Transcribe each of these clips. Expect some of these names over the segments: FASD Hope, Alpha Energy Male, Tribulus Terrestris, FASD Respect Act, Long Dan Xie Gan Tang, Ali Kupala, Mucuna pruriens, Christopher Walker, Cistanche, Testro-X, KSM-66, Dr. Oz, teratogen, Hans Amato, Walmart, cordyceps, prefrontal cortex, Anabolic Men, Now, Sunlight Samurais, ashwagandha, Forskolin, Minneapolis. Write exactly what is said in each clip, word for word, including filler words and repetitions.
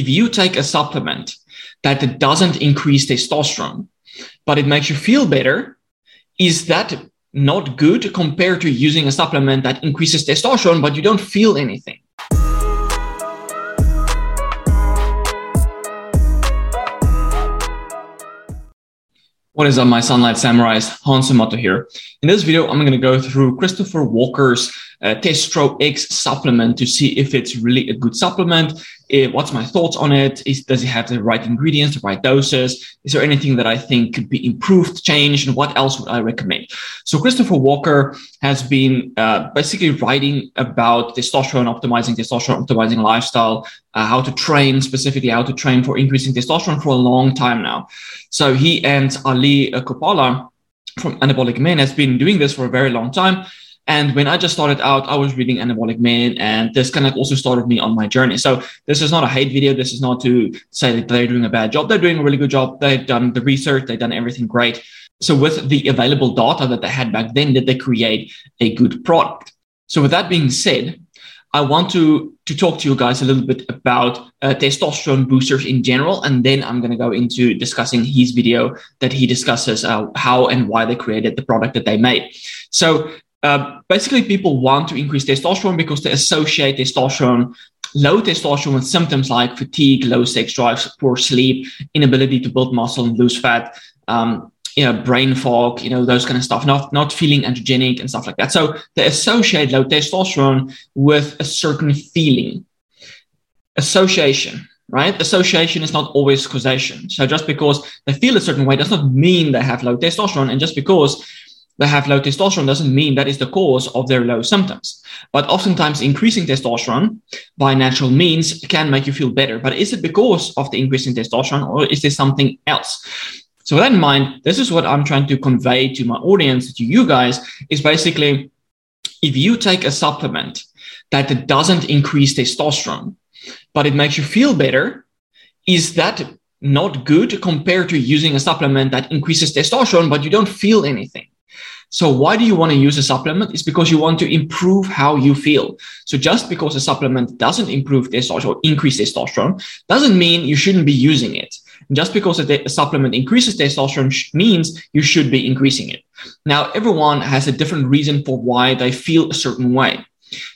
if you take a supplement that doesn't increase testosterone, but it makes you feel better, is that not good compared to using a supplement that increases testosterone, but you don't feel anything? What is up, my Sunlight Samurais? Hans Amato here. In this video, I'm going to go through Christopher Walker's uh, Testro-X supplement to see if it's really a good supplement, if, what's my thoughts on it, is, does it have the right ingredients, the right doses, is there anything that I think could be improved, changed, and what else would I recommend? So Christopher Walker has been uh, basically writing about testosterone optimizing, testosterone optimizing lifestyle, uh, how to train, specifically how to train for increasing testosterone for a long time now. So he and Ali Kupala from Anabolic Men has been doing this for a very long time. And when I just started out, I was reading Anabolic Men, and this kind of also started me on my journey. So this is not a hate video. This is not to say that they're doing a bad job. They're doing a really good job. They've done the research. They've done everything great. So with the available data that they had back then, did they create a good product? So with that being said, I want to, to talk to you guys a little bit about uh, testosterone boosters in general, and then I'm going to go into discussing his video that he discusses uh, how and why they created the product that they made. So uh, basically, people want to increase testosterone because they associate testosterone, low testosterone, with symptoms like fatigue, low sex drive, poor sleep, inability to build muscle and lose fat, um, you know, brain fog, you know, those kind of stuff, not, not feeling androgenic and stuff like that. So they associate low testosterone with a certain feeling. Association, right? Association is not always causation. So just because they feel a certain way does not mean they have low testosterone. And just because they have low testosterone doesn't mean that is the cause of their low symptoms. But oftentimes increasing testosterone by natural means can make you feel better. But is it because of the increase in testosterone, or is there something else? So with that in mind, this is what I'm trying to convey to my audience, to you guys, is basically if you take a supplement that doesn't increase testosterone, but it makes you feel better, is that not good compared to using a supplement that increases testosterone, but you don't feel anything? So why do you want to use a supplement? It's because you want to improve how you feel. So just because a supplement doesn't improve testosterone or increase testosterone doesn't mean you shouldn't be using it. And just because a, te- a supplement increases testosterone sh- means you should be increasing it. Now, everyone has a different reason for why they feel a certain way.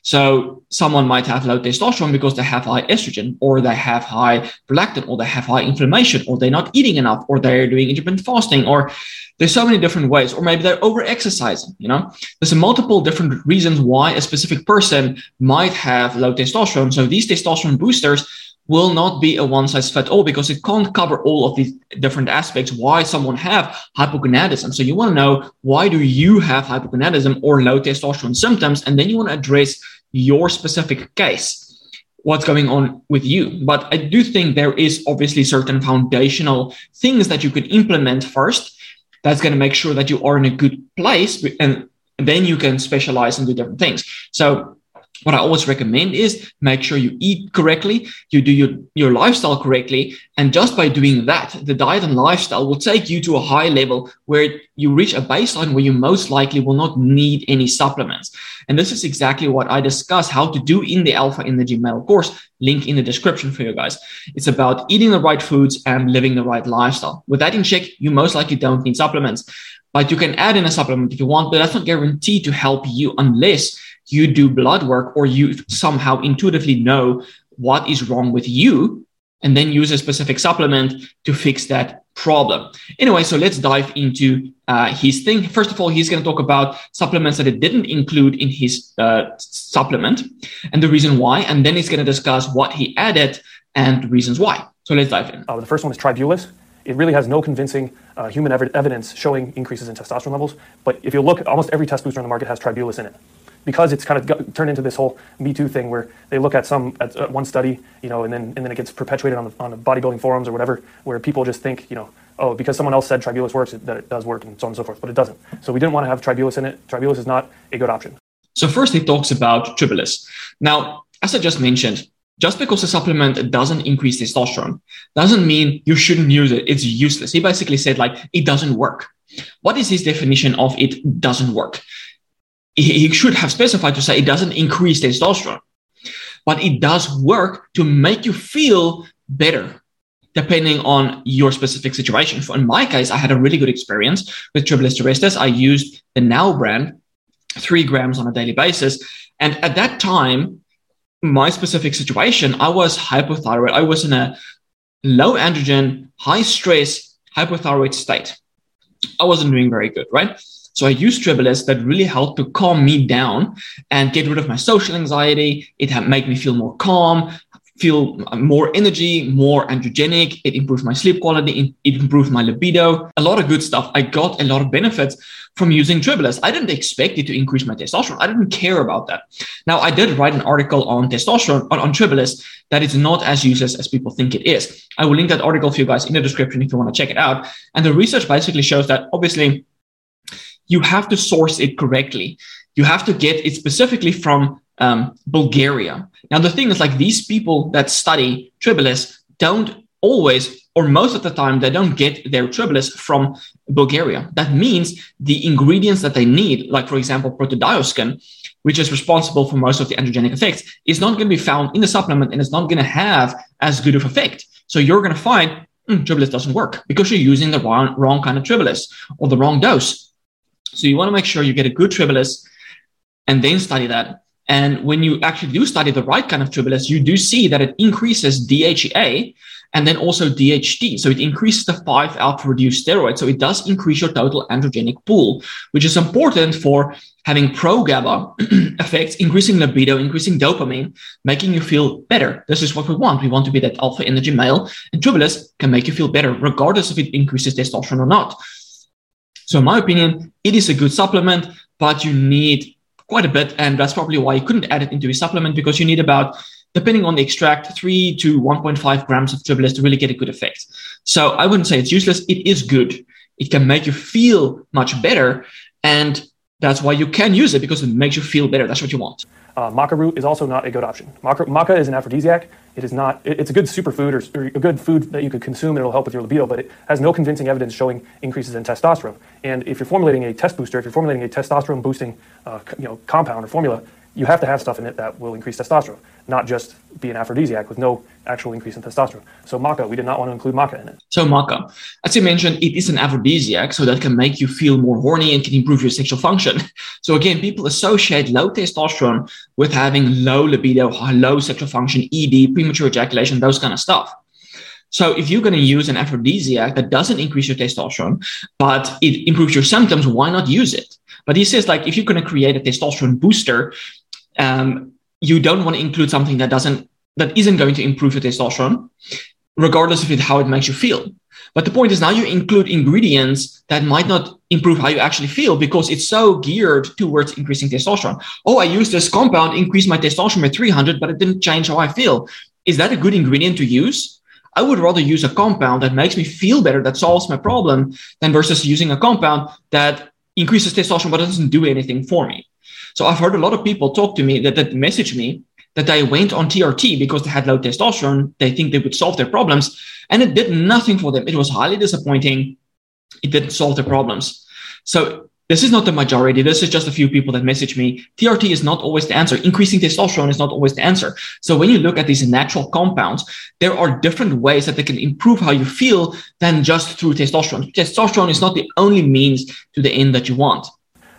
So someone might have low testosterone because they have high estrogen, or they have high prolactin, or they have high inflammation, or they're not eating enough, or they're doing intermittent fasting, or there's so many different ways, or maybe they're over-exercising, you know. There's multiple different reasons why a specific person might have low testosterone. So these testosterone boosters will not be a one-size-fits-all because it can't cover all of these different aspects why someone have hypogonadism. So you want to know, why do you have hypogonadism or low testosterone symptoms? And then you want to address your specific case, what's going on with you. But I do think there is obviously certain foundational things that you can implement first that's going to make sure that you are in a good place, and then you can specialize and do different things. So what I always recommend is make sure you eat correctly, you do your, your lifestyle correctly. And just by doing that, the diet and lifestyle will take you to a high level where you reach a baseline where you most likely will not need any supplements. And this is exactly what I discuss how to do in the Alpha Energy Male course, link in the description for you guys. It's about eating the right foods and living the right lifestyle. With that in check, you most likely don't need supplements. But you can add in a supplement if you want, but that's not guaranteed to help you unless you do blood work or you somehow intuitively know what is wrong with you and then use a specific supplement to fix that problem. Anyway, so let's dive into uh, his thing. First of all, he's going to talk about supplements that it didn't include in his uh, supplement and the reason why. And then he's going to discuss what he added and reasons why. So let's dive in. Uh, the first one is Tribulus. It really has no convincing uh, human ev- evidence showing increases in testosterone levels. But if you look, almost every test booster on the market has Tribulus in it, because it's kind of got, turned into this whole Me Too thing where they look at some at, at one study, you know, and then and then it gets perpetuated on the, on the bodybuilding forums or whatever, where people just think, you know, oh, because someone else said Tribulus works, it, that it does work, and so on and so forth. But it doesn't. So we didn't want to have Tribulus in it. Tribulus is not a good option. So first, he talks about Tribulus. Now, as I just mentioned, just because a supplement doesn't increase testosterone doesn't mean you shouldn't use it. It's useless. He basically said, like, it doesn't work. What is his definition of it doesn't work? He should have specified to say it doesn't increase testosterone, but it does work to make you feel better depending on your specific situation. For in my case, I had a really good experience with Tribulus Terrestris. I used the Now brand, three grams on a daily basis. And at that time, my specific situation, I was hypothyroid. I was in a low androgen, high stress, hypothyroid state. I wasn't doing very good, right? So I used Tribulus that really helped to calm me down and get rid of my social anxiety. It had made me feel more calm, feel more energy, more androgenic. It improved my sleep quality. It improved my libido. A lot of good stuff. I got a lot of benefits from using Tribulus. I didn't expect it to increase my testosterone. I didn't care about that. Now, I did write an article on testosterone, on, on Tribulus, that it's not as useless as people think it is. I will link that article for you guys in the description if you want to check it out. And the research basically shows that, obviously, you have to source it correctly. You have to get it specifically from um, Bulgaria. Now, the thing is, like, these people that study Tribulus don't always, or most of the time, they don't get their Tribulus from Bulgaria. That means the ingredients that they need, like, for example, protodioskin, which is responsible for most of the androgenic effects, is not going to be found in the supplement, and it's not going to have as good of effect. So you're going to find mm, Tribulus doesn't work because you're using the wrong, wrong kind of Tribulus or the wrong dose. So you want to make sure you get a good Tribulus and then study that. And when you actually do study the right kind of Tribulus, you do see that it increases D H E A and then also D H T. So it increases the five alpha reduced steroid. So it does increase your total androgenic pool, which is important for having pro-GABA effects, increasing libido, increasing dopamine, making you feel better. This is what we want. We want to be that alpha energy male, and Tribulus can make you feel better regardless if it increases testosterone or not. So in my opinion, it is a good supplement, but you need quite a bit. And that's probably why you couldn't add it into a supplement, because you need about, depending on the extract, three to one point five grams of Tribulus to really get a good effect. So I wouldn't say it's useless. It is good. It can make you feel much better. And that's why you can use it, because it makes you feel better. That's what you want. Uh, maca root is also not a good option. Maca, maca is an aphrodisiac. It is not. It, it's a good superfood or, or a good food that you could consume. It'll help with your libido, but it has no convincing evidence showing increases in testosterone. And if you're formulating a test booster, if you're formulating a testosterone boosting, uh, you know, compound or formula, you have to have stuff in it that will increase testosterone, not just be an aphrodisiac with no actual increase in testosterone. So maca, we did not want to include maca in it. So maca, as you mentioned, it is an aphrodisiac, so that can make you feel more horny and can improve your sexual function. So again, people associate low testosterone with having low libido, low sexual function, E D, premature ejaculation, those kind of stuff. So if you're going to use an aphrodisiac that doesn't increase your testosterone, but it improves your symptoms, why not use it? But he says, like, if you're going to create a testosterone booster, Um, you don't want to include something that doesn't, that isn't going to improve your testosterone, regardless of it, how it makes you feel. But the point is, now you include ingredients that might not improve how you actually feel because it's so geared towards increasing testosterone. Oh, I used this compound, increased my testosterone by three hundred, but it didn't change how I feel. Is that a good ingredient to use? I would rather use a compound that makes me feel better, that solves my problem, than versus using a compound that increases testosterone but doesn't do anything for me. So I've heard a lot of people talk to me that, that message me that they went on T R T because they had low testosterone. They think they would solve their problems, and it did nothing for them. It was highly disappointing. It didn't solve their problems. So this is not the majority. This is just a few people that message me. T R T is not always the answer. Increasing testosterone is not always the answer. So when you look at these natural compounds, there are different ways that they can improve how you feel than just through testosterone. Testosterone is not the only means to the end that you want.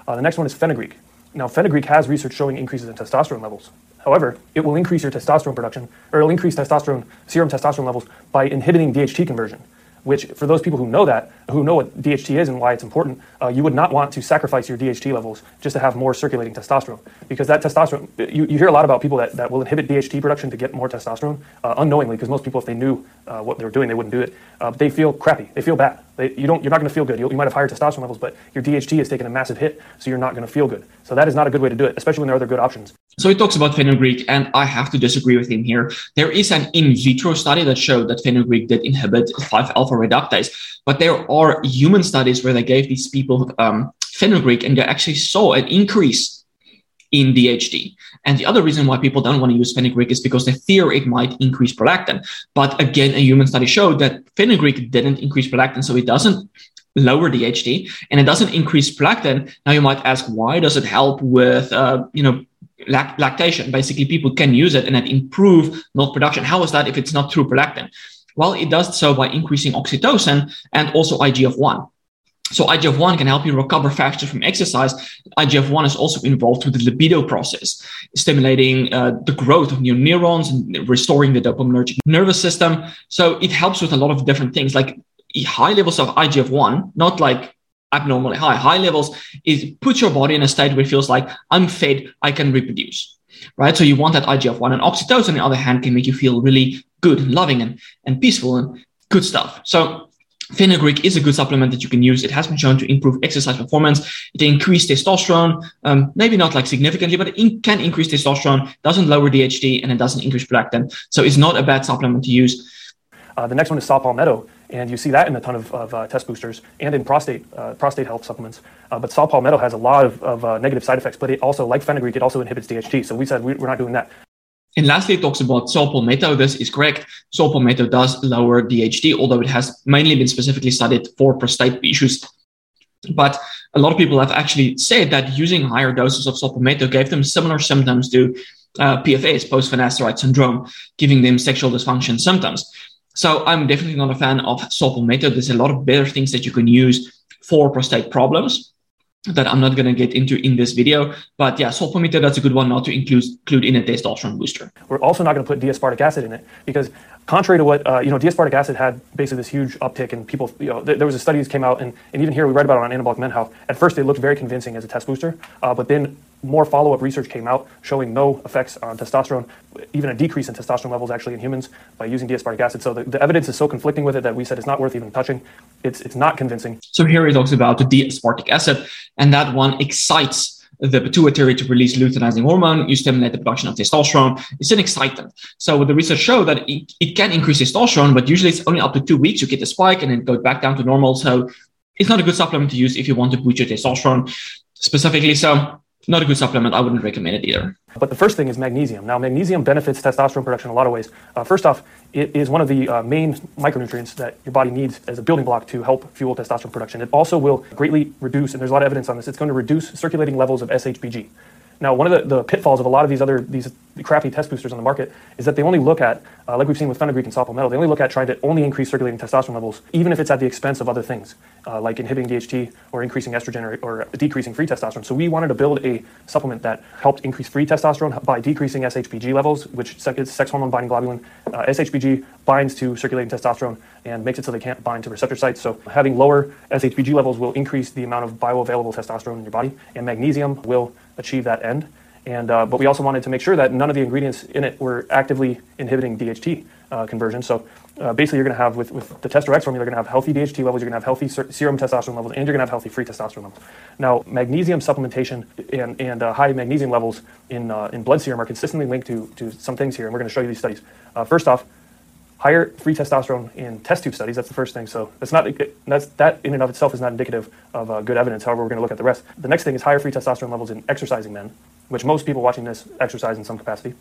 Uh, the next one is fenugreek. Now, fenugreek has research showing increases in testosterone levels. However, it will increase your testosterone production, or it'll increase testosterone, serum testosterone levels by inhibiting D H T conversion, which, for those people who know that, who know what D H T is and why it's important, uh, you would not want to sacrifice your D H T levels just to have more circulating testosterone, because that testosterone, you, you hear a lot about people that, that will inhibit D H T production to get more testosterone uh, unknowingly, because most people, if they knew uh, what they were doing, they wouldn't do it. Uh, they feel crappy. They feel bad. They, you don't, you're not going to feel good. You, you might have higher testosterone levels, but your D H T has taken a massive hit, so you're not going to feel good. So that is not a good way to do it, especially when there are other good options. So he talks about fenugreek, and I have to disagree with him here. There is an in vitro study that showed that fenugreek did inhibit five alpha reductase, but there are human studies where they gave these people um, fenugreek, and they actually saw an increase in D H T. And the other reason why people don't want to use fenugreek is because they fear it might increase prolactin. But again, a human study showed that fenugreek didn't increase prolactin, so it doesn't lower D H T, and it doesn't increase prolactin. Now you might ask, why does it help with, uh, you know, lact lactation. Basically, people can use it and that improve milk production. How is that if it's not through prolactin? Well, it does so by increasing oxytocin and also I G F one. So I G F one can help you recover faster from exercise. I G F one is also involved with the libido process, stimulating uh, the growth of new neurons and restoring the dopaminergic nervous system. So it helps with a lot of different things, like high levels of I G F one, not like abnormally high. High levels is puts your body in a state where it feels like I'm fed, I can reproduce, right? So you want that I G F one. And oxytocin, on the other hand, can make you feel really good and loving and, and peaceful and good stuff. So fenugreek is a good supplement that you can use. It has been shown to improve exercise performance. It increases testosterone, um, maybe not like significantly, but it in can increase testosterone, doesn't lower D H T, and it doesn't increase prolactin. So it's not a bad supplement to use. Uh, the next one is saw palmetto, and you see that in a ton of, of uh, test boosters and in prostate uh, prostate health supplements. Uh, but saw palmetto has a lot of, of uh, negative side effects, but it also, like fenugreek, it also inhibits D H T. So we said we, we're not doing that. And lastly, it talks about saw palmetto. This is correct. Saw palmetto does lower D H T, although it has mainly been specifically studied for prostate issues. But a lot of people have actually said that using higher doses of saw palmetto gave them similar symptoms to uh, P F S, post-finasteride syndrome, giving them sexual dysfunction symptoms. So I'm definitely not a fan of saw palmetto. There's a lot of better things that you can use for prostate problems that I'm not going to get into in this video. But yeah, saw palmetto, that's a good one not to include, include in a testosterone booster. We're also not going to put D-aspartic acid in it because contrary to what, uh, you know, D-aspartic acid had basically this huge uptick in people, you know, th there was a study that came out and, and even here we read about it on Anabolic Men Health. At first, it looked very convincing as a test booster, uh, but then more follow-up research came out showing no effects on testosterone, even a decrease in testosterone levels actually in humans by using D-aspartic acid. So the, the evidence is so conflicting with it that we said it's not worth even touching. It's it's not convincing. So here he talks about the D-aspartic acid, and that one excites the pituitary to release luteinizing hormone. You stimulate the production of testosterone. It's an excitant. So the research showed that it, it can increase testosterone, but usually it's only up to two weeks. You get a spike and then go back down to normal. So it's not a good supplement to use if you want to boost your testosterone specifically. So not a good supplement. I wouldn't recommend it either. But the first thing is magnesium. Now, magnesium benefits testosterone production in a lot of ways. Uh, first off, it is one of the uh, main micronutrients that your body needs as a building block to help fuel testosterone production. It also will greatly reduce, and there's a lot of evidence on this, it's going to reduce circulating levels of S H B G. Now, one of the, the pitfalls of a lot of these other these crappy test boosters on the market is that they only look at, uh, like we've seen with fenugreek and saw palmetto, they only look at trying to only increase circulating testosterone levels, even if it's at the expense of other things, uh, like inhibiting D H T or increasing estrogen or, or decreasing free testosterone. So we wanted to build a supplement that helped increase free testosterone by decreasing S H B G levels, which is sex hormone binding globulin. Uh, S H B G binds to circulating testosterone and makes it so they can't bind to receptor sites. So having lower S H B G levels will increase the amount of bioavailable testosterone in your body, and magnesium will achieve that end. And uh, but we also wanted to make sure that none of the ingredients in it were actively inhibiting D H T uh, conversion. So uh, basically, you're going to have with, with the Testro-X formula, you're going to have healthy D H T levels, you're going to have healthy ser serum testosterone levels, and you're going to have healthy free testosterone levels. Now, magnesium supplementation and and uh, high magnesium levels in uh, in blood serum are consistently linked to to some things here, and we're going to show you these studies. Uh, first off, higher free testosterone in test tube studies. That's the first thing. So that's not that's, that in and of itself is not indicative of uh, good evidence. However, we're going to look at the rest. The next thing is higher free testosterone levels in exercising men, which most people watching this exercise in some capacity.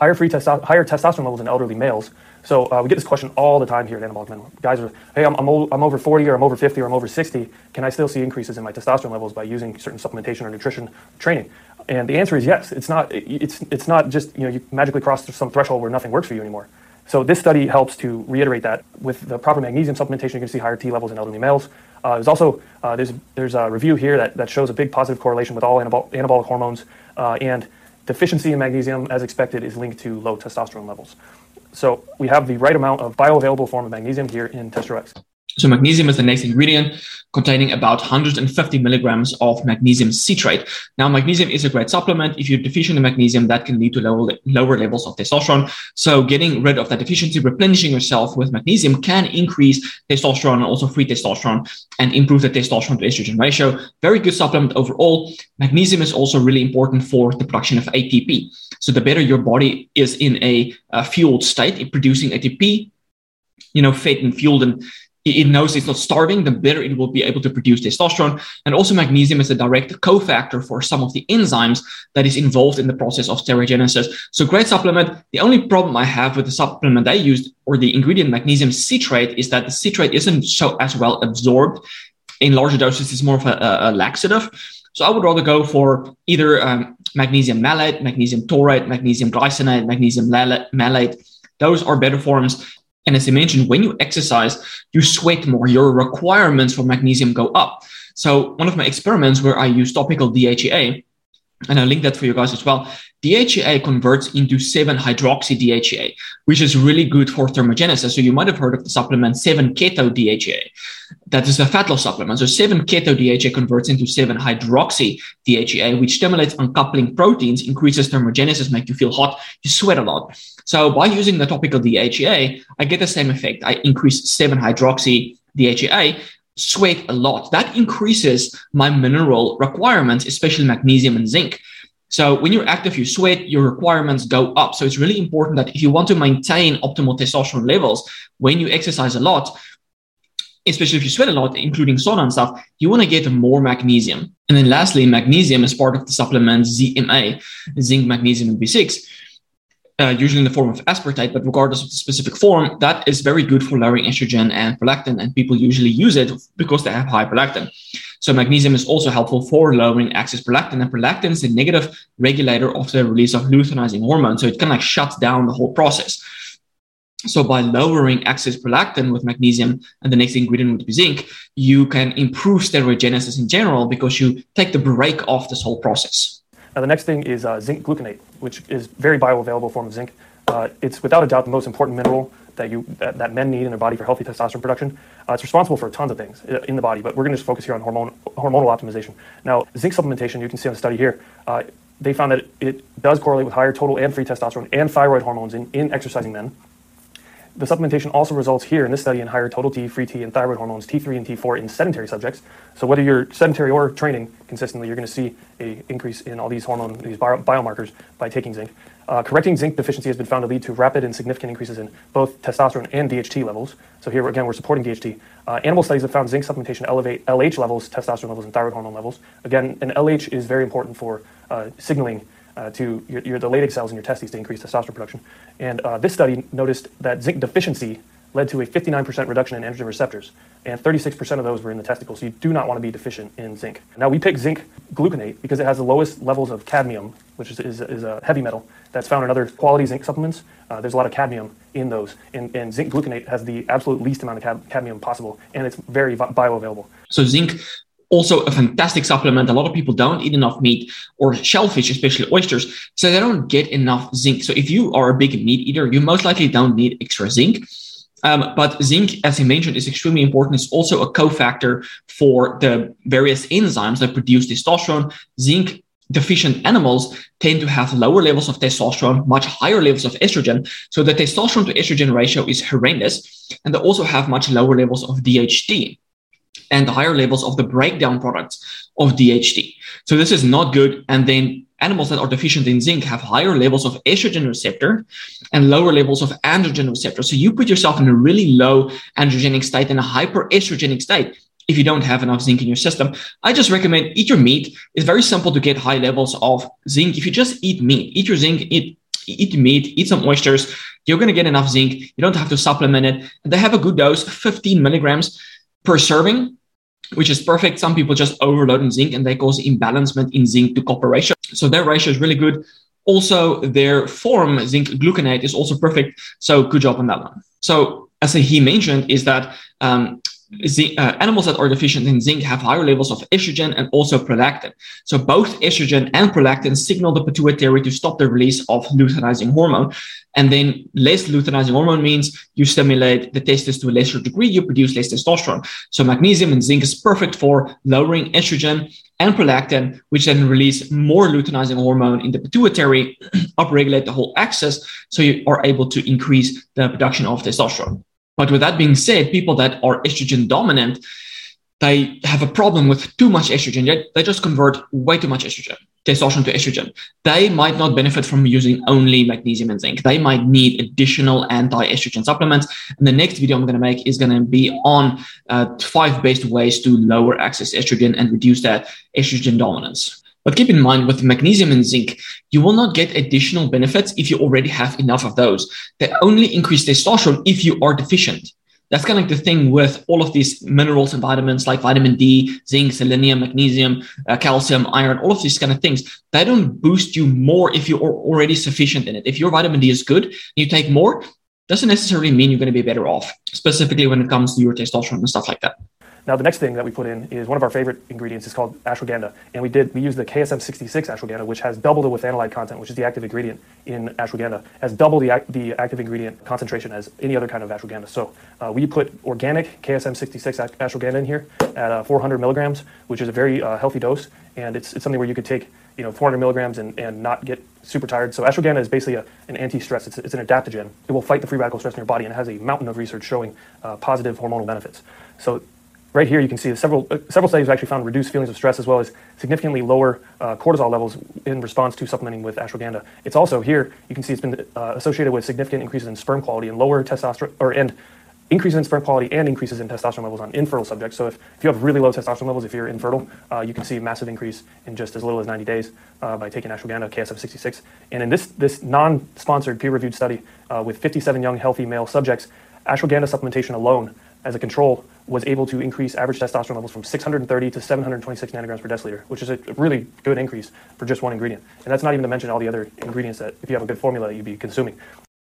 Higher free testo higher testosterone levels in elderly males. So uh, we get this question all the time here at Anabolic Men. Guys are, hey, I'm I'm, old, I'm over forty or I'm over fifty or I'm over sixty. Can I still see increases in my testosterone levels by using certain supplementation or nutrition training? And the answer is yes. It's not it's it's not just you know you magically cross some threshold where nothing works for you anymore. So this study helps to reiterate that with the proper magnesium supplementation, you can see higher T levels in elderly males. Uh, there's also uh, there's there's a review here that, that shows a big positive correlation with all anabol anabolic hormones, uh, and deficiency in magnesium, as expected, is linked to low testosterone levels. So we have the right amount of bioavailable form of magnesium here in Testro-X. So magnesium is the next ingredient, containing about one hundred fifty milligrams of magnesium citrate. Now, magnesium is a great supplement. If you're deficient in magnesium, that can lead to lower, lower levels of testosterone. So getting rid of that deficiency, replenishing yourself with magnesium can increase testosterone and also free testosterone and improve the testosterone to estrogen ratio. Very good supplement overall. Magnesium is also really important for the production of A T P. So the better your body is in a, a fueled state, in producing A T P, you know, fed and fueled and it knows it's not starving, the better it will be able to produce testosterone. And also magnesium is a direct cofactor for some of the enzymes that is involved in the process of steroidogenesis. So great supplement. The only problem I have with the supplement I used or the ingredient magnesium citrate is that the citrate isn't so as well absorbed in larger doses. It's more of a, a laxative. So I would rather go for either um, magnesium malate, magnesium taurate, magnesium glycinate, magnesium malate. Those are better forms. And as I mentioned, when you exercise, you sweat more. Your requirements for magnesium go up. So one of my experiments where I use topical D H E A, and I'll link that for you guys as well, D H E A converts into seven hydroxy D H E A, which is really good for thermogenesis. So you might have heard of the supplement seven keto D H E A. That is a fat loss supplement. So seven keto D H E A converts into seven hydroxy D H E A, which stimulates uncoupling proteins, increases thermogenesis, makes you feel hot, you sweat a lot. So by using the topical D H E A, I get the same effect. I increase seven hydroxy D H E A, sweat a lot. That increases my mineral requirements, especially magnesium and zinc. So when you're active, you sweat, your requirements go up. So it's really important that if you want to maintain optimal testosterone levels, when you exercise a lot, especially if you sweat a lot, including sauna and stuff, you want to get more magnesium. And then lastly, magnesium is part of the supplement Z M A, zinc, magnesium, and B six. Uh, usually in the form of aspartate, but regardless of the specific form, that is very good for lowering estrogen and prolactin, and people usually use it because they have high prolactin. So magnesium is also helpful for lowering excess prolactin, and prolactin is a negative regulator of the release of luteinizing hormone, so it kind of like shuts down the whole process. So by lowering excess prolactin with magnesium, and the next ingredient would be zinc, you can improve steroidogenesis in general because you take the break off this whole process. Now, the next thing is uh, zinc gluconate, which is very bioavailable form of zinc. Uh, it's without a doubt the most important mineral that you that, that men need in their body for healthy testosterone production. Uh, it's responsible for tons of things in the body, but we're going to just focus here on hormone hormonal optimization. Now, zinc supplementation, you can see on the study here, uh, they found that it, it does correlate with higher total and free testosterone and thyroid hormones in, in exercising men. The supplementation also results here in this study in higher total T, free T, and thyroid hormones, T three and T four, in sedentary subjects. So whether you're sedentary or training consistently, you're going to see an increase in all these hormone, these bio- biomarkers by taking zinc. Uh, correcting zinc deficiency has been found to lead to rapid and significant increases in both testosterone and D H T levels. So here, again, we're supporting D H T. Uh, animal studies have found zinc supplementation elevate L H levels, testosterone levels, and thyroid hormone levels. Again, and L H is very important for uh, signaling Uh, to your, your, the Leydig cells in your testes to increase testosterone production. And uh, this study noticed that zinc deficiency led to a fifty-nine percent reduction in androgen receptors, and thirty-six percent of those were in the testicles. So you do not want to be deficient in zinc. Now, we pick zinc gluconate because it has the lowest levels of cadmium, which is, is, is a heavy metal that's found in other quality zinc supplements. Uh, there's a lot of cadmium in those, and, and zinc gluconate has the absolute least amount of cad- cadmium possible, and it's very bi- bioavailable. So zinc, also a fantastic supplement. A lot of people don't eat enough meat or shellfish, especially oysters, so they don't get enough zinc. So if you are a big meat eater, you most likely don't need extra zinc. Um, but zinc, as I mentioned, is extremely important. It's also a cofactor for the various enzymes that produce testosterone. Zinc deficient animals tend to have lower levels of testosterone, much higher levels of estrogen. So the testosterone to estrogen ratio is horrendous. And they also have much lower levels of D H T, and the higher levels of the breakdown products of D H T. So this is not good. And then animals that are deficient in zinc have higher levels of estrogen receptor and lower levels of androgen receptor. So you put yourself in a really low androgenic state and a hyperestrogenic state if you don't have enough zinc in your system. I just recommend eat your meat. It's very simple to get high levels of zinc. If you just eat meat, eat your zinc, eat eat meat, eat some oysters, you're going to get enough zinc. You don't have to supplement it. And they have a good dose, fifteen milligrams per serving, which is perfect. Some people just overload in zinc and they cause imbalancement in zinc to copper ratio. So their ratio is really good. Also, their form, zinc gluconate, is also perfect. So good job on that one. So as he mentioned, is that um, zinc, uh, animals that are deficient in zinc have higher levels of estrogen and also prolactin. So both estrogen and prolactin signal the pituitary to stop the release of luteinizing hormone. And then less luteinizing hormone means you stimulate the testes to a lesser degree, you produce less testosterone. So magnesium and zinc is perfect for lowering estrogen and prolactin, which then release more luteinizing hormone in the pituitary, upregulate the whole axis, so you are able to increase the production of testosterone. But with that being said, people that are estrogen dominant, they have a problem with too much estrogen, yet they just convert way too much estrogen, testosterone to estrogen. They might not benefit from using only magnesium and zinc. They might need additional anti-estrogen supplements. And the next video I'm going to make is going to be on uh, five best ways to lower excess estrogen and reduce that estrogen dominance. But keep in mind, with magnesium and zinc, you will not get additional benefits if you already have enough of those. They only increase testosterone if you are deficient. That's kind of like the thing with all of these minerals and vitamins like vitamin D, zinc, selenium, magnesium, uh, calcium, iron, all of these kind of things. They don't boost you more if you're already sufficient in it. If your vitamin D is good, you take more, doesn't necessarily mean you're going to be better off, specifically when it comes to your testosterone and stuff like that. Now, the next thing that we put in is one of our favorite ingredients. It's called ashwagandha. And we did we used the K S M sixty-six ashwagandha, which has double the withanolide content, which is the active ingredient in ashwagandha, has double the the active ingredient concentration as any other kind of ashwagandha. So uh, we put organic K S M sixty-six ashwagandha in here at uh, four hundred milligrams, which is a very uh, healthy dose. And it's, it's something where you could take, you know, four hundred milligrams and, and not get super tired. So ashwagandha is basically a, an anti-stress. It's, it's an adaptogen. It will fight the free radical stress in your body, and it has a mountain of research showing uh, positive hormonal benefits. So right here, you can see that several uh, several studies have actually found reduced feelings of stress, as well as significantly lower uh, cortisol levels in response to supplementing with ashwagandha. It's also here, you can see it's been uh, associated with significant increases in sperm quality and lower testosterone, or and increases in sperm quality and increases in testosterone levels on infertile subjects. So if, if you have really low testosterone levels, if you're infertile, uh, you can see a massive increase in just as little as ninety days uh, by taking ashwagandha, K S M sixty-six. And in this this non-sponsored peer-reviewed study uh, with fifty-seven young healthy male subjects, ashwagandha supplementation alone as a control was able to increase average testosterone levels from six hundred thirty to seven hundred twenty-six nanograms per deciliter, which is a really good increase for just one ingredient. And that's not even to mention all the other ingredients that, if you have a good formula, you'd be consuming.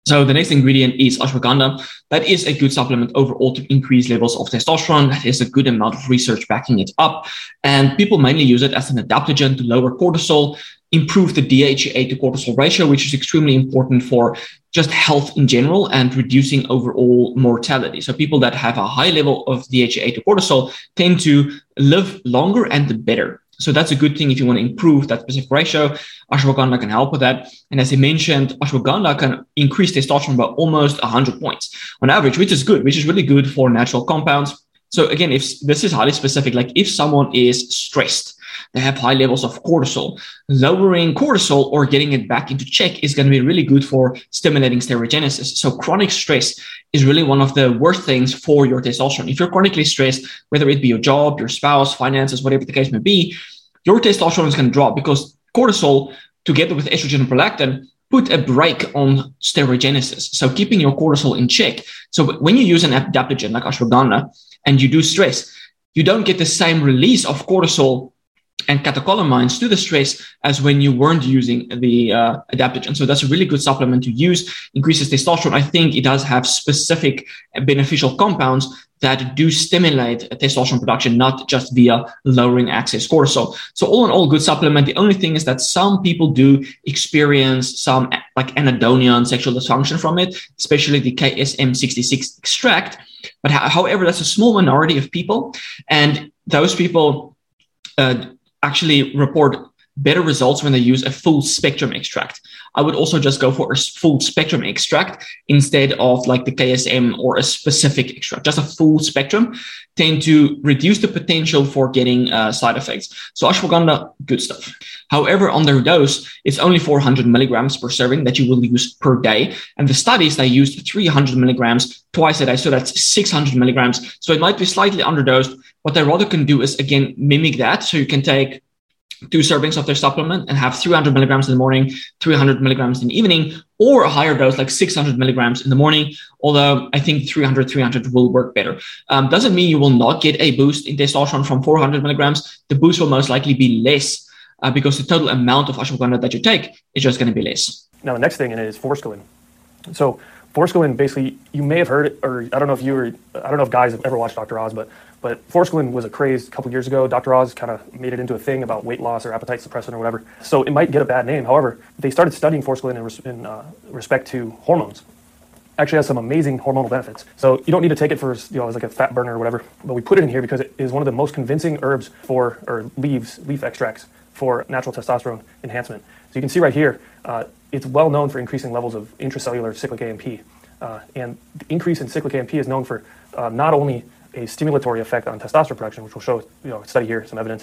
So the next ingredient is ashwagandha. That is a good supplement overall to increase levels of testosterone. That is a good amount of research backing it up. And people mainly use it as an adaptogen to lower cortisol, improve the D H A to cortisol ratio, which is extremely important for just health in general and reducing overall mortality. So people that have a high level of D H A to cortisol tend to live longer and better. So that's a good thing if you want to improve that specific ratio. Ashwagandha can help with that. And as I mentioned, ashwagandha can increase testosterone by almost one hundred points on average, which is good, which is really good for natural compounds. So again, if this is highly specific, like if someone is stressed, they have high levels of cortisol, lowering cortisol or getting it back into check is going to be really good for stimulating steroidogenesis. So chronic stress is really one of the worst things for your testosterone. If you're chronically stressed, whether it be your job, your spouse, finances, whatever the case may be, your testosterone is going to drop because cortisol, together with estrogen and prolactin, put a brake on steroidogenesis. So keeping your cortisol in check. So when you use an adaptogen like ashwagandha and you do stress, you don't get the same release of cortisol and catecholamines to the stress as when you weren't using the uh, adaptogen. So that's a really good supplement to use. Increases testosterone. I think it does have specific beneficial compounds that do stimulate testosterone production, not just via lowering excess cortisol. So all in all, good supplement. The only thing is that some people do experience some like anhedonia and sexual dysfunction from it, especially the K S M sixty-six extract. But however, that's a small minority of people. And those people uh, actually report better results when they use a full spectrum extract. I would also just go for a full spectrum extract instead of like the K S M or a specific extract. Just a full spectrum tend to reduce the potential for getting uh, side effects. So ashwagandha, good stuff. However, on their dose, it's only four hundred milligrams per serving that you will use per day. And the studies, they used three hundred milligrams twice a day. So that's six hundred milligrams. So it might be slightly underdosed. What they rather can do is, again, mimic that. So you can take two servings of their supplement and have three hundred milligrams in the morning, three hundred milligrams in the evening, or a higher dose like six hundred milligrams in the morning. Although I think three hundred will work better. Um, doesn't mean you will not get a boost in testosterone from four hundred milligrams. The boost will most likely be less uh, because the total amount of ashwagandha that you take is just going to be less. Now, the next thing in it is forskolin. So forskolin, basically, you may have heard it, or I don't know if you were, I don't know if guys have ever watched Doctor Oz, but But forskolin was a craze a couple years ago. Doctor Oz kind of made it into a thing about weight loss or appetite suppressant or whatever. So it might get a bad name. However, they started studying forskolin in, res- in uh, respect to hormones. Actually has some amazing hormonal benefits. So you don't need to take it for, you know, as like a fat burner or whatever. But we put it in here because it is one of the most convincing herbs for, or leaves, leaf extracts for natural testosterone enhancement. So you can see right here, uh, it's well known for increasing levels of intracellular cyclic A M P. Uh, and the increase in cyclic A M P is known for uh, not only a stimulatory effect on testosterone production, which we'll show, you know, study here, some evidence,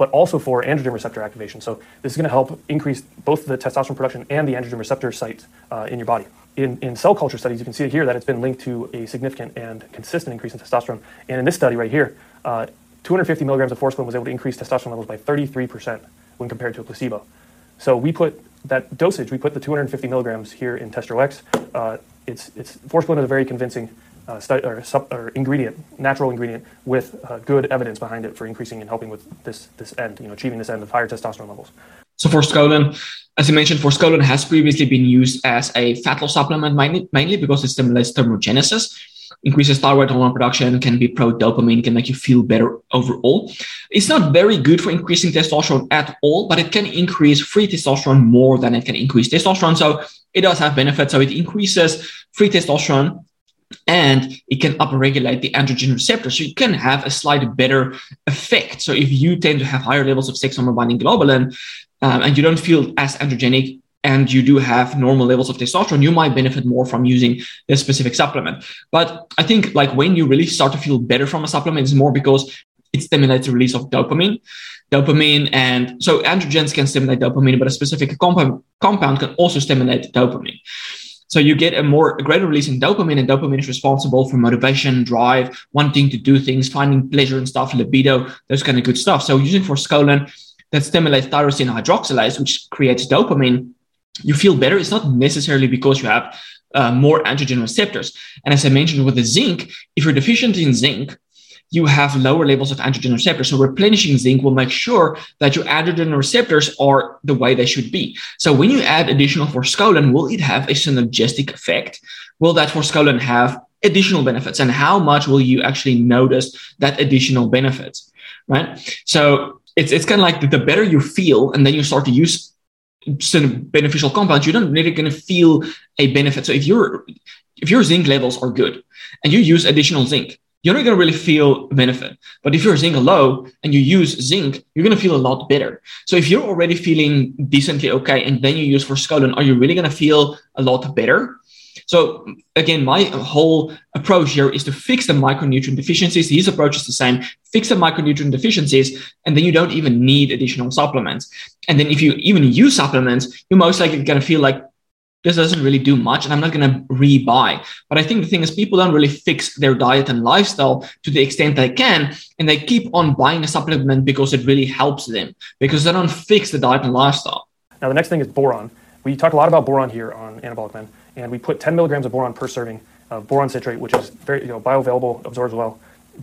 but also for androgen receptor activation. So this is going to help increase both the testosterone production and the androgen receptor sites uh, in your body. In, in cell culture studies, you can see here that it's been linked to a significant and consistent increase in testosterone. And in this study right here, uh, two hundred fifty milligrams of forskolin was able to increase testosterone levels by thirty-three percent when compared to a placebo. So we put that dosage, we put the two hundred fifty milligrams here in Testro-X. Uh, it's, it's, forskolin is a very convincing uh, stu or, sub or ingredient, natural ingredient, with uh, good evidence behind it for increasing and helping with this this end, you know, achieving this end of higher testosterone levels. So Forskolin, as you mentioned, Forskolin has previously been used as a fat loss supplement mainly, mainly because it stimulates thermogenesis, increases thyroid hormone production, can be pro-dopamine, can make you feel better overall. It's not very good for increasing testosterone at all, but it can increase free testosterone more than it can increase testosterone. So it does have benefits. So it increases free testosterone and it can upregulate the androgen receptor. So you can have a slightly better effect. So if you tend to have higher levels of sex hormone binding globulin, Um, and you don't feel as androgenic and you do have normal levels of testosterone, you might benefit more from using this specific supplement. But I think like when you really start to feel better from a supplement, it's more because it stimulates the release of dopamine. Dopamine and so androgens can stimulate dopamine, but a specific compound, compound can also stimulate dopamine. So you get a more a greater release in dopamine, and dopamine is responsible for motivation, drive, wanting to do things, finding pleasure and stuff, libido, those kind of good stuff. So using Forskolin that stimulates tyrosine hydroxylase, which creates dopamine, you feel better. It's not necessarily because you have uh, more androgen receptors. And as I mentioned with the zinc, if you're deficient in zinc, you have lower levels of androgen receptors. So replenishing zinc will make sure that your androgen receptors are the way they should be. So when you add additional Forskolin, will it have a synergistic effect? Will that Forskolin have additional benefits? And how much will you actually notice that additional benefits, right? So It's it's kind of like the, the better you feel, and then you start to use some beneficial compounds, you're not really going to feel a benefit. So if your if your zinc levels are good and you use additional zinc, you're not going to really feel benefit. But if your zinc is low and you use zinc, you're going to feel a lot better. So if you're already feeling decently okay, and then you use Forskolin, are you really going to feel a lot better? So again, my whole approach here is to fix the micronutrient deficiencies. His approach is the same, fix the micronutrient deficiencies, and then you don't even need additional supplements. And then if you even use supplements, you're most likely going to feel like this doesn't really do much and I'm not going to rebuy. But I think the thing is people don't really fix their diet and lifestyle to the extent they can, and they keep on buying a supplement because it really helps them, because they don't fix the diet and lifestyle. Now, the next thing is boron. We talk a lot about boron here on Anabolic Men. And we put ten milligrams of boron per serving of boron citrate, which is very you know, bioavailable, absorbs well.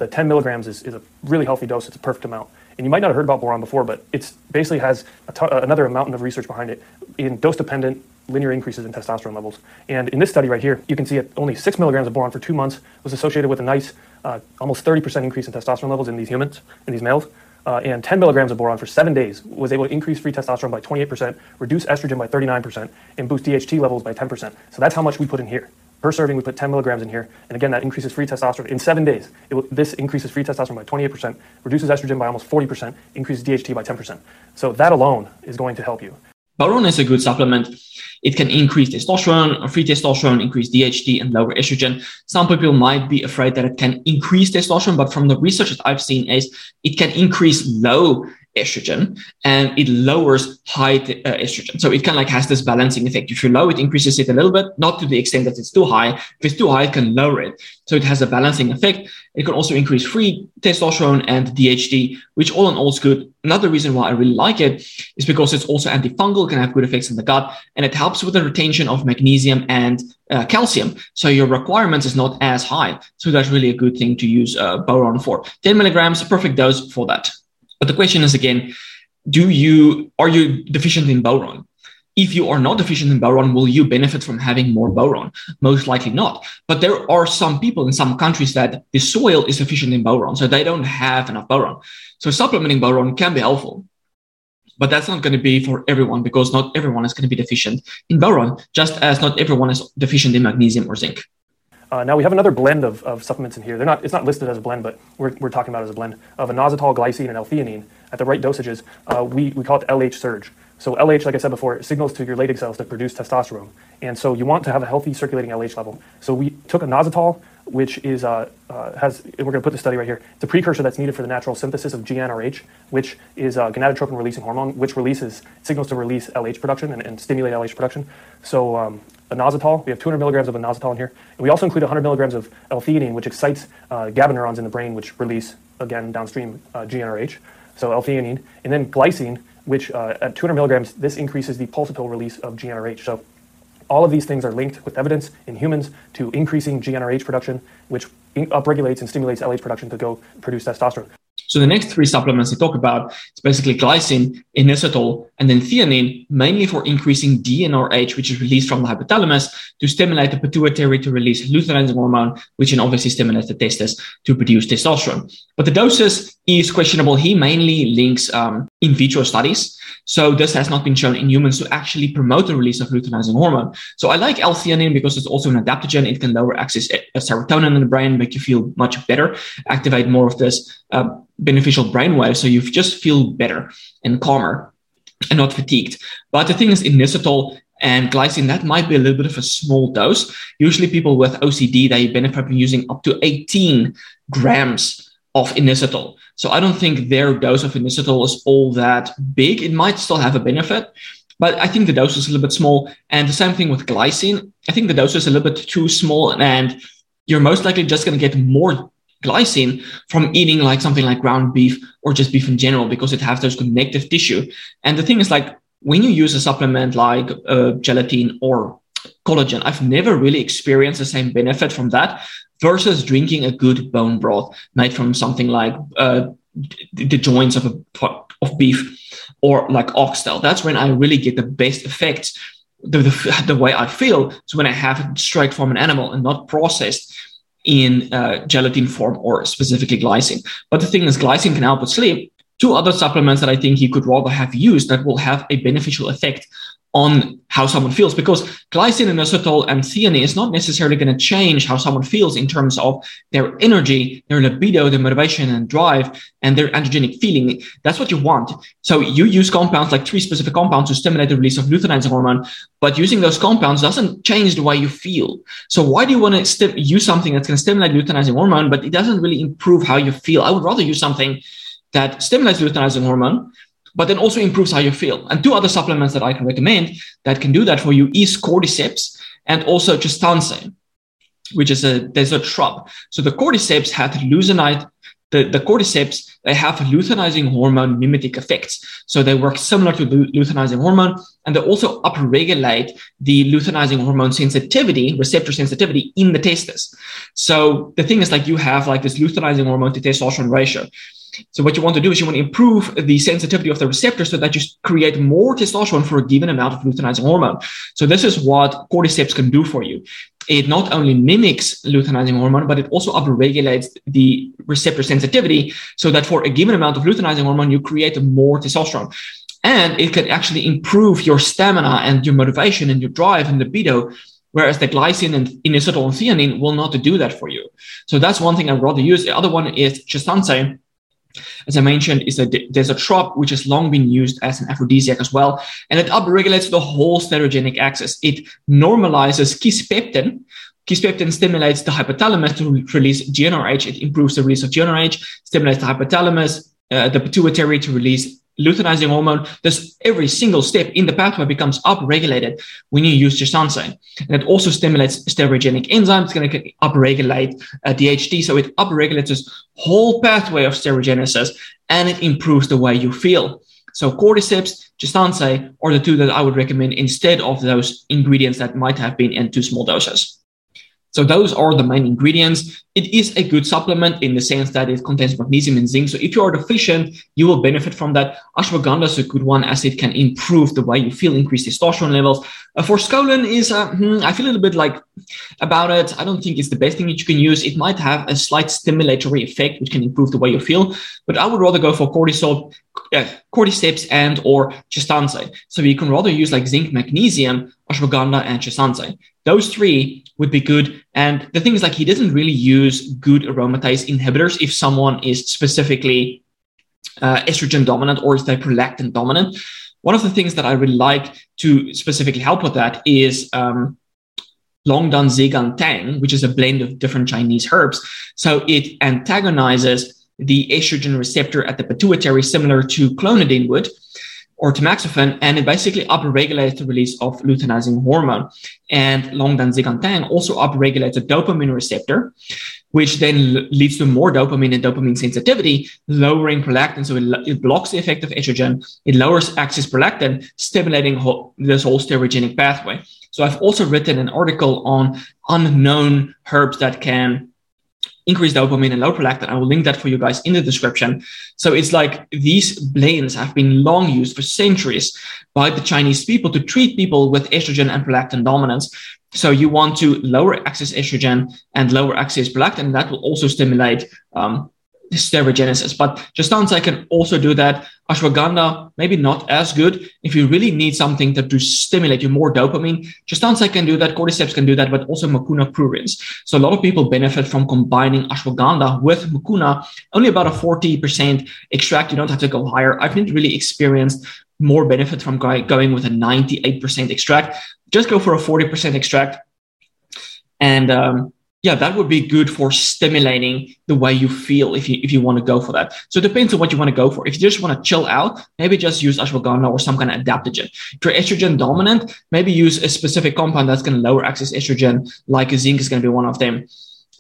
The ten milligrams is, is a really healthy dose. It's a perfect amount. And you might not have heard about boron before, but it basically has a t another mountain of research behind it in dose-dependent linear increases in testosterone levels. And in this study right here, you can see that only six milligrams of boron for two months was associated with a nice uh, almost thirty percent increase in testosterone levels in these humans, in these males. Uh, and ten milligrams of boron for seven days was able to increase free testosterone by twenty-eight percent, reduce estrogen by thirty-nine percent, and boost D H T levels by ten percent. So that's how much we put in here. Per serving, we put ten milligrams in here. And again, that increases free testosterone in seven days. It will, this increases free testosterone by twenty-eight percent, reduces estrogen by almost forty percent, increases D H T by ten percent. So that alone is going to help you. Boron is a good supplement. It can increase testosterone or free testosterone, increase D H T, and lower estrogen. Some people might be afraid that it can increase testosterone, but from the research that I've seen is it can increase low estrogen and it lowers high uh, estrogen. So it kind of like has this balancing effect. If you're low, it increases it a little bit, not to the extent that it's too high. If it's too high, it can lower it. So it has a balancing effect. It can also increase free testosterone and D H T, which all in all is good. Another reason why I really like it is because it's also antifungal, can have good effects in the gut, and it helps with the retention of magnesium and uh, calcium. So your requirements is not as high. So that's really a good thing to use uh, boron for. ten milligrams, a perfect dose for that. But the question is again, do you are you deficient in boron? If you are not deficient in boron, will you benefit from having more boron? Most likely not. But there are some people in some countries that the soil is deficient in boron, so they don't have enough boron. So supplementing boron can be helpful, but that's not going to be for everyone because not everyone is going to be deficient in boron, just as not everyone is deficient in magnesium or zinc. Uh, now we have another blend of, of supplements in here. They're not, it's not listed as a blend, but we're, we're talking about it as a blend of inositol, glycine, and L-theanine at the right dosages. Uh, we, we call it L H surge. So L H, like I said before, signals to your Leydig cells to produce testosterone. And so you want to have a healthy circulating L H level. So we took inositol, which is uh, uh, has, we're going to put the study right here. It's a precursor that's needed for the natural synthesis of G N R H, which is uh, gonadotropin releasing hormone, which releases, signals to release L H production and, and stimulate L H production. So, um, inositol, we have two hundred milligrams of inositol in here. And we also include one hundred milligrams of L-theanine, which excites uh, GABA neurons in the brain, which release, again, downstream uh, G N R H. So L-theanine. And then glycine, which uh, at two hundred milligrams, this increases the pulsatile release of G N R H. So All of these things are linked with evidence in humans to increasing G N R H production, which upregulates and stimulates L H production to go produce testosterone. So the next three supplements they talk about is basically glycine, inositol, and then theanine, mainly for increasing D N R H, which is released from the hypothalamus to stimulate the pituitary to release luteinizing hormone, which then obviously stimulates the testes to produce testosterone. But the doses is questionable. He mainly links um, in vitro studies. So this has not been shown in humans to actually promote the release of luteinizing hormone. So I like L-theanine because it's also an adaptogen. It can lower excess serotonin in the brain, make you feel much better, activate more of this uh, beneficial brainwave. So you just feel better and calmer and not fatigued. But the thing is, inositol and glycine, that might be a little bit of a small dose. Usually people with O C D, they benefit from using up to eighteen grams of inositol. So I don't think their dose of inositol is all that big. It might still have a benefit, but I think the dose is a little bit small. And the same thing with glycine. I think the dose is a little bit too small, and you're most likely just going to get more glycine from eating like something like ground beef or just beef in general, because it has those connective tissue. And the thing is, like, when you use a supplement like uh, gelatin or collagen, I've never really experienced the same benefit from that versus drinking a good bone broth made from something like uh, the joints of a of beef or like oxtail. That's when I really get the best effects. The, the, the way I feel is when I have it straight from an animal and not processed in uh, gelatin form or specifically glycine. But the thing is, glycine can help with sleep. Two other supplements that I think you could rather have used that will have a beneficial effect on how someone feels, because glycine, inositol, and theanine is not necessarily going to change how someone feels in terms of their energy, their libido, their motivation and drive, and their androgenic feeling. That's what you want. So you use compounds, like three specific compounds, to stimulate the release of luteinizing hormone, but using those compounds doesn't change the way you feel. So why do you want to st- use something that's going to stimulate luteinizing hormone, but it doesn't really improve how you feel? I would rather use something that stimulates luteinizing hormone, but then also improves how you feel. And two other supplements that I can recommend that can do that for you is cordyceps and also Cistanche, which is a desert shrub. So the cordyceps had luteinizing, the, the cordyceps, they have luteinizing hormone mimetic effects. So they work similar to luteinizing hormone, and they also upregulate the luteinizing hormone sensitivity, receptor sensitivity in the testes. So the thing is, like, you have like this luteinizing hormone to testosterone ratio. So what you want to do is you want to improve the sensitivity of the receptor so that you create more testosterone for a given amount of luteinizing hormone. So this is what cordyceps can do for you. It not only mimics luteinizing hormone, but it also upregulates the receptor sensitivity so that for a given amount of luteinizing hormone, you create more testosterone. And it can actually improve your stamina and your motivation and your drive and libido, whereas the glycine and inositol and theanine will not do that for you. So that's one thing I'd rather use. The other one is Cistanche. As I mentioned, is a de- desert shrub, which has long been used as an aphrodisiac as well. And it upregulates the whole steroidogenic axis. It normalizes kisspeptin. Kisspeptin stimulates the hypothalamus to re- release G N R H. It improves the release of G N R H, stimulates the hypothalamus, uh, the pituitary to release luteinizing hormone. Thus, every single step in the pathway becomes upregulated when you use Cistanche. And it also stimulates steroidogenic enzymes. It's going to upregulate uh, D H T. So it upregulates this whole pathway of steroidogenesis, and it improves the way you feel. So cordyceps, Cistanche are the two that I would recommend instead of those ingredients that might have been in too small doses. So those are the main ingredients. It is a good supplement in the sense that it contains magnesium and zinc. So if you are deficient, you will benefit from that. Ashwagandha is a good one, as it can improve the way you feel, increase testosterone levels. Uh, Forskolin is, uh, hmm, I feel a little bit like about it. I don't think it's the best thing that you can use. It might have a slight stimulatory effect, which can improve the way you feel. But I would rather go for cortisol, uh, cordyceps and or Cistanche. So you can rather use like zinc, magnesium, ashwagandha, and Cistanche. Those three would be good. And the thing is, like, he doesn't really use good aromatase inhibitors if someone is specifically uh, estrogen dominant or is they prolactin dominant. One of the things that I would like to specifically help with that is um, Long Dan Xie Gan Tang, which is a blend of different Chinese herbs. So it antagonizes the estrogen receptor at the pituitary, similar to clonidine would, or tamoxifen, and it basically upregulates the release of luteinizing hormone. And Long Dan Xie Gan Tang also upregulates the dopamine receptor, which then l- leads to more dopamine and dopamine sensitivity, lowering prolactin. So it, lo- it blocks the effect of estrogen. It lowers axis prolactin, stimulating ho- this whole steroidogenic pathway. So I've also written an article on unknown herbs that can increase dopamine and low prolactin. I will link that for you guys in the description. So it's like these blends have been long used for centuries by the Chinese people to treat people with estrogen and prolactin dominance. So you want to lower axis estrogen and lower axis prolactin. That will also stimulate um, steroidogenesis. But Cistanche can also do that. Ashwagandha, maybe not as good. If you really need something that to stimulate you more dopamine, Cistanche can do that. Cordyceps can do that, but also Mucuna pruriens. So a lot of people benefit from combining ashwagandha with Mucuna. Only about a forty percent extract. You don't have to go higher. I've not really experienced more benefit from going with a ninety-eight percent extract. Just go for a forty percent extract. And um, yeah, that would be good for stimulating the way you feel if you if you want to go for that. So it depends on what you want to go for. If you just want to chill out, maybe just use ashwagandha or some kind of adaptogen. If you're estrogen dominant, maybe use a specific compound that's going to lower axis estrogen, like zinc is going to be one of them.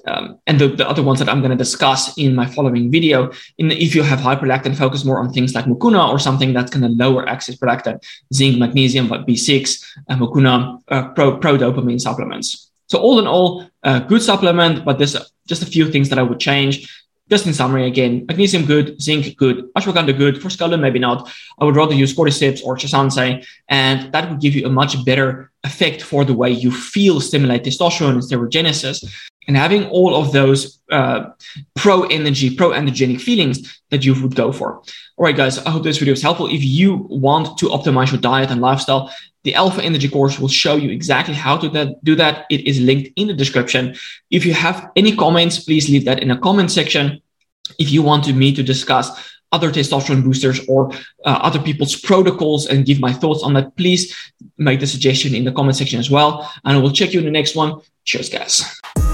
Um, and the, the other ones that I'm going to discuss in my following video. In the, if you have hyperprolactin, focus more on things like Mucuna or something that's going to lower axis prolactin, zinc, magnesium, but B six, and Mucuna uh, pro, pro-dopamine supplements. So all in all, a good supplement, but there's just a few things that I would change. Just in summary, again, magnesium good, zinc good, ashwagandha good, Forskolin maybe not. I would rather use cordyceps or Cistanche, and that would give you a much better effect for the way you feel, stimulate testosterone and steroidogenesis. And having all of those uh, pro-energy, pro-androgenic feelings that you would go for. All right, guys, I hope this video is helpful. If you want to optimize your diet and lifestyle, the Alpha Energy course will show you exactly how to do that. It is linked in the description. If you have any comments, please leave that in the comment section. If you want me to discuss other testosterone boosters or uh, other people's protocols and give my thoughts on that, please make the suggestion in the comment section as well. And I will check you in the next one. Cheers, guys.